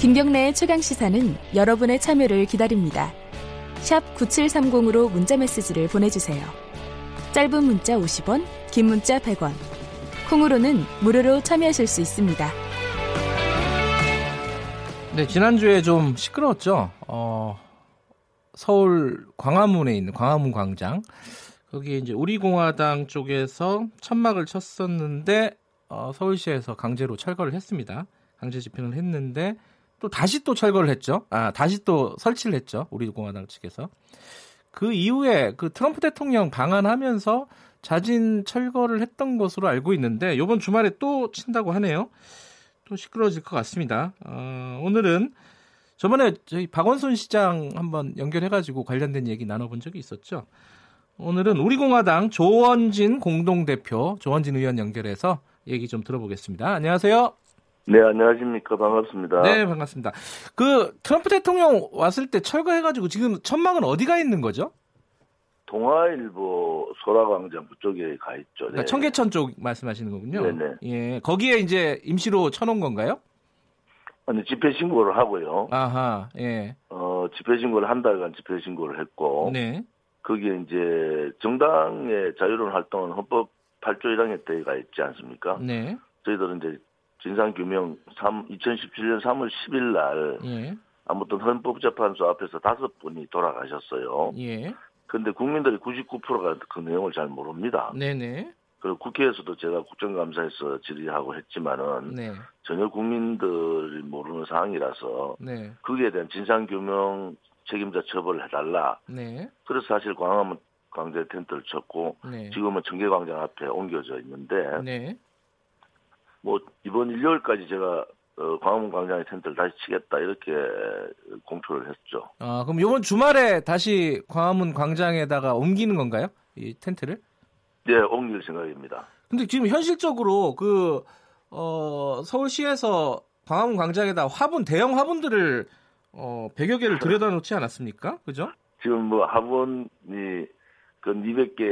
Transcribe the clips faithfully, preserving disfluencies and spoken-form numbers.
김경래의 최강시사는 여러분의 참여를 기다립니다. 샵 구칠삼공으로 문자메시지를 보내주세요. 짧은 문자 오십 원, 긴 문자 백 원. 콩으로는 무료로 참여하실 수 있습니다. 네, 지난주에 좀 시끄러웠죠. 어, 서울 광화문에 있는 광화문 광장. 거기 이제 우리공화당 쪽에서 천막을 쳤었는데 어, 서울시에서 강제로 철거를 했습니다. 강제 집행을 했는데 또 다시 또 철거를 했죠. 아, 다시 또 설치를 했죠. 우리공화당 측에서. 그 이후에 그 트럼프 대통령 방한하면서 자진 철거를 했던 것으로 알고 있는데 이번 주말에 또 친다고 하네요. 또 시끄러워질 것 같습니다. 어, 오늘은 저번에 저희 박원순 시장 한번 연결해가지고 관련된 얘기 나눠본 적이 있었죠. 오늘은 우리공화당 조원진 공동대표, 조원진 의원 연결해서 얘기 좀 들어보겠습니다. 안녕하세요. 네, 안녕하십니까. 반갑습니다. 네, 반갑습니다. 그 트럼프 대통령 왔을 때 철거해가지고 지금 천막은 어디가 있는 거죠? 동아일보 소라광장 그쪽에 가 있죠. 그러니까 네. 청계천 쪽 말씀하시는 거군요. 네네. 예, 거기에 이제 임시로 쳐놓은 건가요? 아니, 집회 신고를 하고요. 아하, 예. 어, 집회 신고를 한 달간 집회 신고를 했고. 네. 거기에 이제 정당의 자유로운 활동은 헌법 팔조 일항에 때가 있지 않습니까? 네. 저희들은 이제 진상규명 이천십칠년 삼월 십일 날 예. 아무튼 헌법재판소 앞에서 다섯 분이 돌아가셨어요. 예. 근데 국민들이 구십구 퍼센트가 그 내용을 잘 모릅니다. 네네. 그리고 국회에서도 제가 국정감사에서 질의하고 했지만은 네. 전혀 국민들이 모르는 상황이라서 네. 거기에 대한 진상규명 책임자 처벌을 해달라. 네. 그래서 사실 광화문 강제 텐트를 쳤고 네. 지금은 청계광장 앞에 옮겨져 있는데 네. 뭐 이번 일요일까지 제가 어, 광화문 광장의 텐트를 다시 치겠다 이렇게 공표를 했죠. 아, 그럼 이번 주말에 다시 광화문 광장에다가 옮기는 건가요? 이 텐트를? 네, 옮길 생각입니다. 근데 지금 현실적으로 그 어, 서울시에서 광화문 광장에다 화분 대형 화분들을 어, 백여 개를 들여다 놓지 않았습니까? 그죠? 지금 뭐 화분이 그 이백 개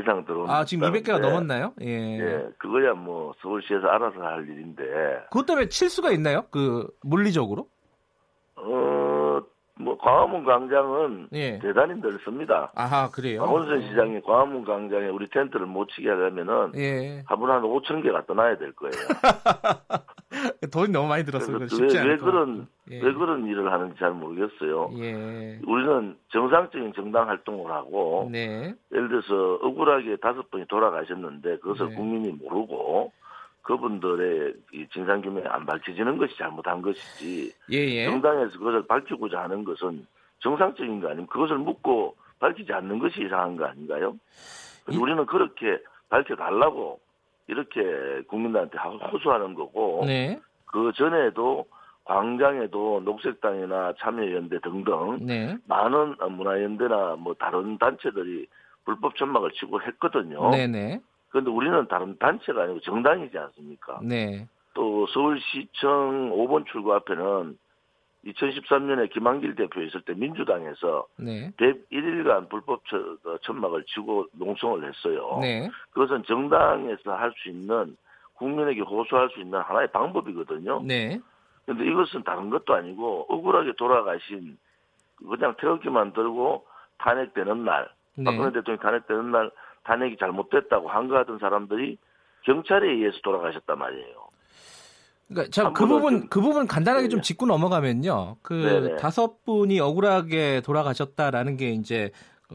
이상 들어온. 아, 지금 이백 개가 넘었나요? 예. 예. 그거야 뭐 서울시에서 알아서 할 일인데. 그것 때문에 칠 수가 있나요? 그 물리적으로? 어, 뭐 광화문 광장은 예. 대단히 넓습니다. 아하, 그래요. 박원순 시장이 광화문 광장에 우리 텐트를 못 치게 하려면은 예. 화분 한 오천 개가 떠나야 될 거예요. 돈이 너무 많이 들었어요. 쉽지 않을 것 같아요. 예. 왜 그런 일을 하는지 잘 모르겠어요. 예. 우리는 정상적인 정당 활동을 하고 네. 예를 들어서 억울하게 다섯 분이 돌아가셨는데 그것을 네. 국민이 모르고 그분들의 진상규명이 안 밝혀지는 것이 잘못한 것이지 예예. 정당에서 그것을 밝히고자 하는 것은 정상적인 거 아니면 그것을 묻고 밝히지 않는 것이 이상한 거 아닌가요? 예. 우리는 그렇게 밝혀달라고 이렇게 국민들한테 호소하는 거고 네. 그 전에도 광장에도 녹색당이나 참여연대 등등 네. 많은 문화연대나 뭐 다른 단체들이 불법 천막을 치고 했거든요. 네네. 그런데 우리는 다른 단체가 아니고 정당이지 않습니까? 네. 또 서울시청 오 번 출구 앞에는 이천십삼년에 김한길 대표 있을 때 민주당에서 네. 백일 일간 불법 천막을 치고 농성을 했어요. 네. 그것은 정당에서 할 수 있는 국민에게 호소할 수 있는 하나의 방법이거든요. 네. 근데 이것은 다른 것도 아니고 억울하게 돌아가신 그냥 태극기만 들고 탄핵되는 날 네. 박근혜 대통령이 탄핵되는 날 탄핵이 잘못됐다고 한거하던 사람들이 경찰에 의해서 돌아가셨단 말이에요. 그러니까 참 그 부분 좀, 그 부분 간단하게 네. 좀 짚고 넘어가면요. 그 다섯 분이 억울하게 돌아가셨다라는 게 이제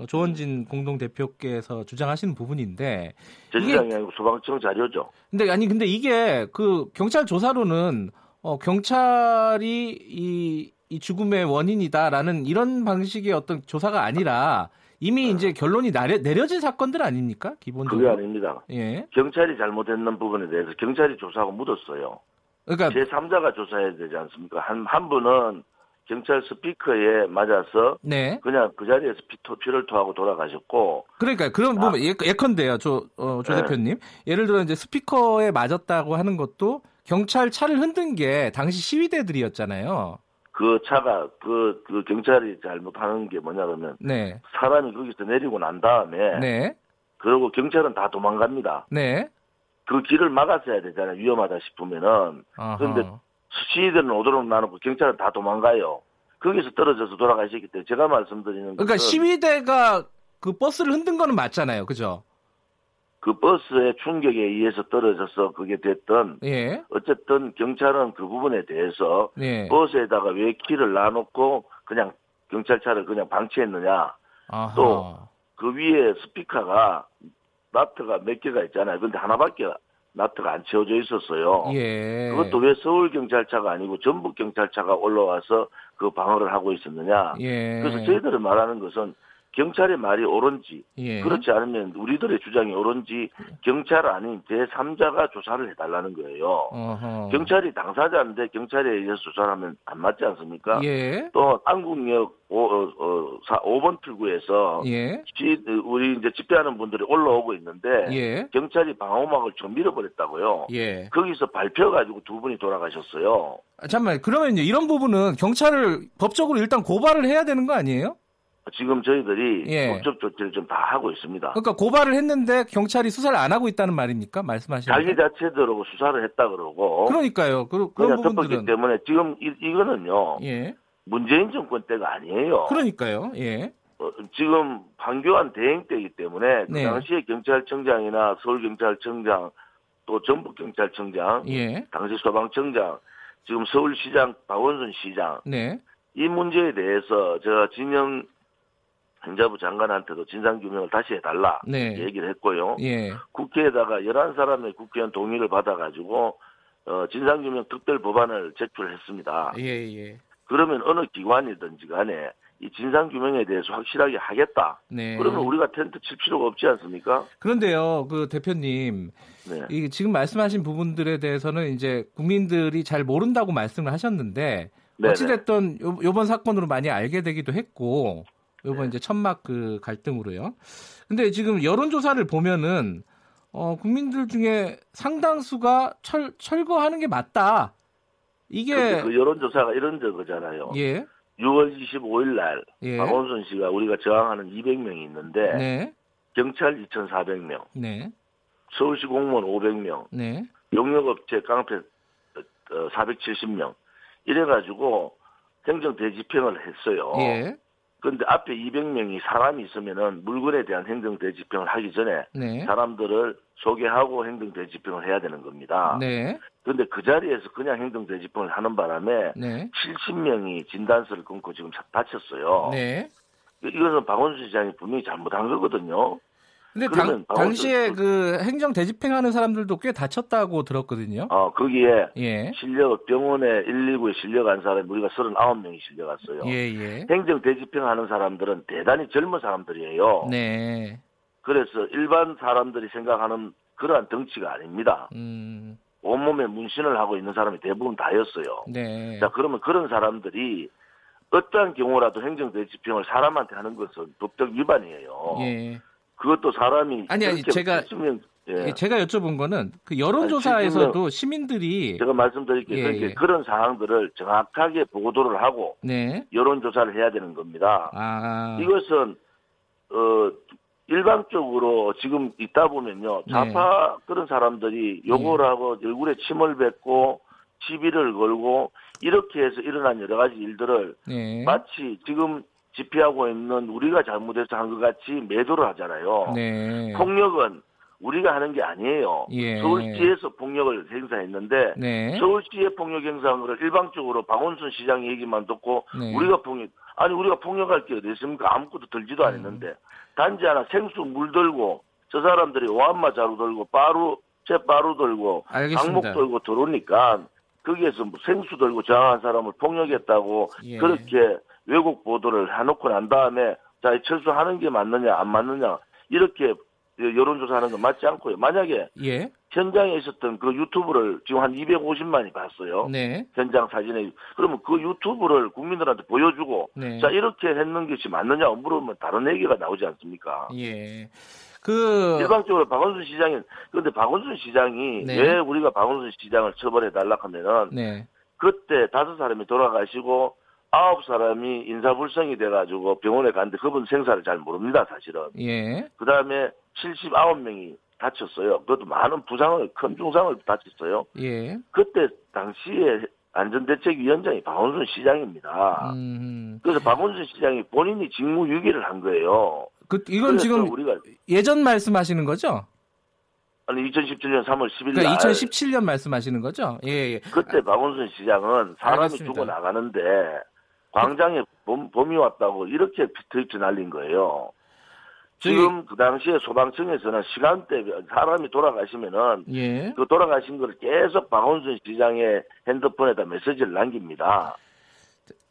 조원진 공동대표께서 주장하시는 부분인데 제주장이 아니고 소방청 자료죠. 근데 아니 근데 이게 그 경찰 조사로는 어, 경찰이 이, 이 죽음의 원인이다라는 이런 방식의 어떤 조사가 아니라 이미 이제 결론이 나려, 내려진 사건들 아닙니까? 기본적으로. 그게 아닙니다. 예. 경찰이 잘못했는 부분에 대해서 경찰이 조사하고 묻었어요. 그러니까. 제삼자가 조사해야 되지 않습니까? 한, 한 분은 경찰 스피커에 맞아서 네. 그냥 그 자리에서 피토, 피를 토하고 돌아가셨고. 그러니까 그런 부분, 아. 예, 예컨대요. 조, 어, 조 네. 대표님. 예를 들어 이제 스피커에 맞았다고 하는 것도 경찰 차를 흔든 게 당시 시위대들이었잖아요. 그 차가 그, 그 경찰이 잘못하는 게 뭐냐 그러면 네. 사람이 거기서 내리고 난 다음에 네. 그리고 경찰은 다 도망갑니다. 네. 그 길을 막았어야 되잖아요. 위험하다 싶으면은. 아하. 그런데 시위대는 오도록 나누고 경찰은 다 도망가요. 거기서 떨어져서 돌아가셨기 때문에 제가 말씀드리는 그러니까 것은 시위대가 그 버스를 흔든 거는 맞잖아요. 그죠? 그 버스의 충격에 의해서 떨어져서 그게 됐던 예. 어쨌든 경찰은 그 부분에 대해서 예. 버스에다가 왜 키를 놔놓고 그냥 경찰차를 그냥 방치했느냐. 또 그 위에 스피커가 나트가 몇 개가 있잖아요. 그런데 하나밖에 나트가 안 채워져 있었어요. 예. 그것도 왜 서울경찰차가 아니고 전북경찰차가 올라와서 그 방어를 하고 있었느냐. 예. 그래서 저희들은 말하는 것은 경찰의 말이 옳은지 예. 그렇지 않으면 우리들의 주장이 옳은지 경찰 아닌 제삼자가 조사를 해달라는 거예요. 어허. 경찰이 당사자인데 경찰에 의해서 조사를 하면 안 맞지 않습니까? 예. 또 안국역 오 번 출구에서 예. 우리 이제 집회하는 분들이 올라오고 있는데 예. 경찰이 방호막을 좀 밀어버렸다고요. 예. 거기서 밟혀가지고 두 분이 돌아가셨어요. 아, 잠깐만 그러면 이런 부분은 경찰을 법적으로 일단 고발을 해야 되는 거 아니에요? 지금 저희들이 예. 법적 조치를 좀 다 하고 있습니다. 그러니까 고발을 했는데 경찰이 수사를 안 하고 있다는 말입니까? 말씀하시는 자기 자체대로 수사를 했다 그러고. 그러니까요. 그, 그런 부분들은. 때문에 지금 이, 이거는요. 예. 문재인 정권 때가 아니에요. 그러니까요. 예. 어, 지금 황교안 대행 때이기 때문에 그 네. 당시에 경찰청장이나 서울경찰청장 또 전북경찰청장 예. 당시 소방청장 지금 서울시장 박원순 시장 네. 이 문제에 대해서 제가 진영 행자부 장관한테도 진상규명을 다시 해달라 네. 얘기를 했고요. 예. 국회에다가 열한 사람의 국회의원 동의를 받아가지고 어, 진상규명 특별법안을 제출했습니다. 예예. 그러면 어느 기관이든지 간에 이 진상규명에 대해서 확실하게 하겠다. 네. 그러면 우리가 텐트 칠 필요가 없지 않습니까? 그런데요, 그 대표님, 네. 이 지금 말씀하신 부분들에 대해서는 이제 국민들이 잘 모른다고 말씀을 하셨는데 어찌됐든 요, 요번 사건으로 많이 알게 되기도 했고. 요번 이제 천막 그 갈등으로요. 근데 지금 여론조사를 보면은, 어, 국민들 중에 상당수가 철, 철거하는 게 맞다. 이게. 그 여론조사가 이런 거잖아요. 예. 유월 이십오일 날. 예. 박원순 씨가 우리가 저항하는 이백 명이 있는데. 네. 경찰 이천사백 명. 네. 서울시 공무원 오백 명. 네. 용역업체 깡패 사백칠십 명. 이래가지고 행정대집행을 했어요. 예. 근데 앞에 이백 명이 사람이 있으면은 물건에 대한 행정 대집행을 하기 전에 네. 사람들을 소개하고 행정 대집행을 해야 되는 겁니다. 네. 근데 그 자리에서 그냥 행정 대집행을 하는 바람에 네. 칠십 명이 진단서를 끊고 지금 다쳤어요. 네. 이것은 박원순 시장이 분명히 잘못한 거거든요. 근데 당, 당시에 그 행정 대집행하는 사람들도 꽤 다쳤다고 들었거든요. 어, 거기에 예. 실려 병원에 일일구에 실려간 사람이 우리가 서른아홉 명이 실려갔어요. 예예. 행정 대집행하는 사람들은 대단히 젊은 사람들이에요. 네. 그래서 일반 사람들이 생각하는 그러한 덩치가 아닙니다. 음. 온몸에 문신을 하고 있는 사람이 대부분 다였어요. 네. 자, 그러면 그런 사람들이 어떠한 경우라도 행정 대집행을 사람한테 하는 것은 법적 위반이에요. 예. 그것도 사람이 아니 아니 제가 칠십 명, 예. 제가 여쭤본 거는 그 여론조사에서도 아니, 시민들이 제가 말씀드릴게요. 예, 그러니까 예. 그런 사항들을 정확하게 보도를 하고 네. 여론조사를 해야 되는 겁니다. 아. 이것은 어, 일방적으로 지금 있다 보면요 좌파 네. 그런 사람들이 욕을 예. 하고 얼굴에 침을 뱉고 시비를 걸고 이렇게 해서 일어난 여러 가지 일들을 예. 마치 지금 집회하고 있는 우리가 잘못해서 한 것 같이 매도를 하잖아요. 네. 폭력은 우리가 하는 게 아니에요. 예. 서울시에서 폭력을 행사했는데 네. 서울시의 폭력 행사를 일방적으로 박원순 시장 얘기만 듣고 네. 우리가 폭력 아니 우리가 폭력할 게 어디 있습니까? 아무것도 들지도 않았는데 음. 단지 하나 생수 물 들고 저 사람들이 오한마 자루 들고 빠루 쇳바루 들고 강목 들고 들어오니까 거기에서 뭐 생수 들고 저항한 사람을 폭력했다고 예. 그렇게 외국 보도를 해놓고 난 다음에 자 철수하는 게 맞느냐 안 맞느냐 이렇게 여론조사하는 건 맞지 않고요. 만약에 예. 현장에 있었던 그 유튜브를 지금 한 이백오십만이 봤어요. 네. 현장 사진에. 그러면 그 유튜브를 국민들한테 보여주고 네. 자 이렇게 했는 것이 맞느냐 물으면 다른 얘기가 나오지 않습니까? 예. 그 일방적으로 박원순 시장이 그런데 박원순 시장이 네. 왜 우리가 박원순 시장을 처벌해달라 하면은 네. 그때 다섯 사람이 돌아가시고 아홉 사람이 인사불성이 돼가지고 병원에 갔는데 그분 생사를 잘 모릅니다, 사실은. 예. 그 다음에 칠십구 명이 다쳤어요. 그것도 많은 부상을, 큰 중상을 다쳤어요. 예. 그때 당시에 안전대책위원장이 박원순 시장입니다. 음. 그래서 박원순 시장이 본인이 직무유기를 한 거예요. 그 이건 지금 우리가 예전 말씀하시는 거죠? 아니 이천십칠 년 삼월 십일 일 그러니까 이천십칠 년 말씀하시는 거죠? 예, 예. 그때 박원순 시장은 사람이 알겠습니다. 죽어 나가는데 광장에 범, 범이 왔다고 이렇게 피트이트 날린 거예요. 지금 그 당시에 소방청에서는 시간대 사람이 돌아가시면은 예. 그 돌아가신 걸 계속 박원순 시장의 핸드폰에다 메시지를 남깁니다.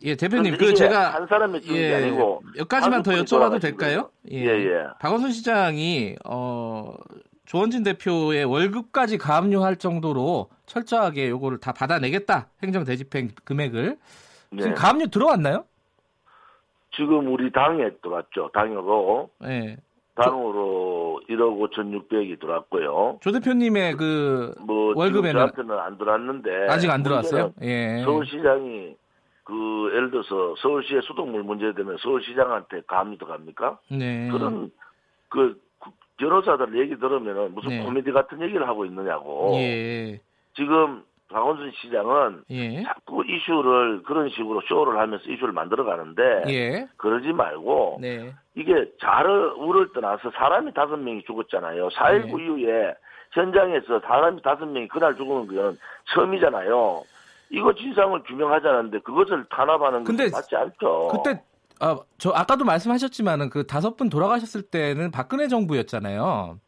예, 대표님, 그 제가 한 사람의 죽은 예, 게 아니고 몇 가지만 더 여쭤봐도 될까요? 예, 예. 박원순 시장이 어, 조원진 대표의 월급까지 가압류할 정도로 철저하게 요거를 다 받아내겠다 행정 대집행 금액을 네. 지금 가압류 들어왔나요? 지금 우리 당에 들어왔죠. 당으로. 네. 당으로 조, 일억 오천육백이 들어왔고요. 조 대표님의 그 뭐 월급에는 저한테는 안 들어왔는데 아직 안 들어왔어요. 예. 서울시장이 그 예를 들어서 서울시의 수돗물 문제 때문에 서울시장한테 감이 들어갑니까? 네. 그런 그 변호사들 얘기 들으면은 무슨 네. 코미디 같은 얘기를 하고 있느냐고. 예. 지금 박원순 시장은 예. 자꾸 이슈를 그런 식으로 쇼를 하면서 이슈를 만들어가는데 예. 그러지 말고 네. 이게 잘을 우를 떠나서 사람이 다섯 명이 죽었잖아요. 사일구 네. 이후에 현장에서 사람이 다섯 명이 그날 죽은 건 처음이잖아요. 이거 진상을 규명하자는데 그것을 탄압하는 건 맞지 않죠. 그때 아, 저 아까도 말씀하셨지만은 그 다섯 분 돌아가셨을 때는 박근혜 정부였잖아요.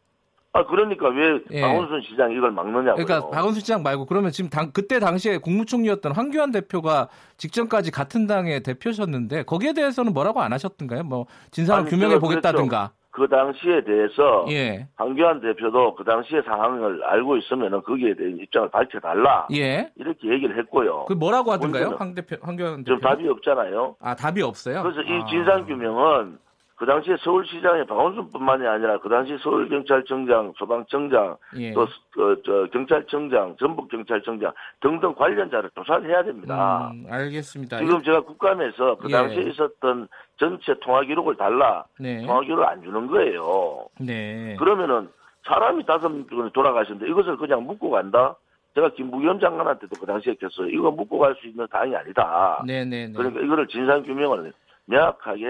아 그러니까 왜 예. 박원순 시장 이걸 막느냐고요. 그러니까 박원순 시장 말고 그러면 지금 당, 그때 당시에 국무총리였던 황교안 대표가 직전까지 같은 당의 대표셨는데 거기에 대해서는 뭐라고 안 하셨던가요? 뭐 진상을 규명해 보겠다든가. 그 당시에 대해서 예. 황교안 대표도 그 당시의 상황을 알고 있으면은 거기에 대한 입장을 밝혀달라. 예. 이렇게 얘기를 했고요. 그 뭐라고 하던가요, 황 대표, 황교안 대표? 지금 답이 없잖아요. 아 답이 없어요. 그래서 이 진상 규명은. 그 당시에 서울시장의 박원순뿐만이 아니라 그 당시 서울경찰청장, 소방청장, 예. 또 그, 저, 경찰청장, 전북경찰청장 등등 관련자를 조사를 해야 됩니다. 음, 알겠습니다. 지금 제가 국감에서 그 당시에 예. 있었던 전체 통화기록을 달라 네. 통화기록을 안 주는 거예요. 네. 그러면은 사람이 다섯 명이 돌아가시는데 이것을 그냥 묻고 간다? 제가 김부겸 장관한테도 그 당시에 했어요. 이거 묻고 갈 수 있는 당이 아니다. 네, 네, 네. 그러니까 이거를 진상규명을 명확하게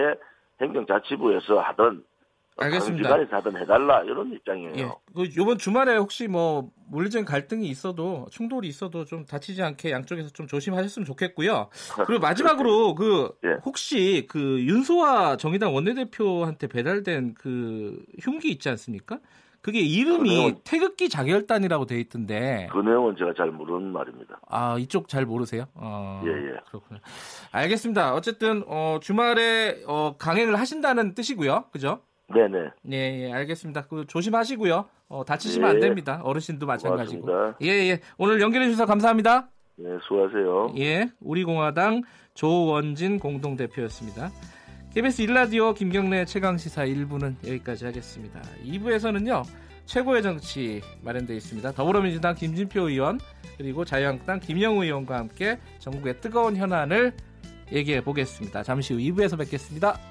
행정자치부에서 하든 기관에서 하든 해달라 이런 입장이에요. 예. 그 이번 주말에 혹시 뭐 물리적인 갈등이 있어도 충돌이 있어도 좀 다치지 않게 양쪽에서 좀 조심하셨으면 좋겠고요. 그리고 마지막으로 그 예. 혹시 그 윤소아 정의당 원내대표한테 배달된 그 흉기 있지 않습니까? 그게 이름이 그 내용은, 태극기 자결단이라고 돼 있던데. 그 내용은 제가 잘 모르는 말입니다. 아 이쪽 잘 모르세요? 어, 예, 예. 그렇군요. 알겠습니다. 어쨌든 어, 주말에 어, 강행을 하신다는 뜻이고요, 그죠? 네네. 네, 예, 알겠습니다. 그, 조심하시고요. 어, 다치시면 예, 안 됩니다. 어르신도 마찬가지고. 고맙습니다. 예, 예. 오늘 연결해 주셔서 감사합니다. 네, 예, 수고하세요. 예, 우리공화당 조원진 공동대표였습니다. 케이비에스 일 라디오 김경래 최강시사 일 부는 여기까지 하겠습니다. 이 부에서는요. 최고의 정치 마련되어 있습니다. 더불어민주당 김진표 의원 그리고 자유한국당 김영우 의원과 함께 전국의 뜨거운 현안을 얘기해 보겠습니다. 잠시 후 이 부에서 뵙겠습니다.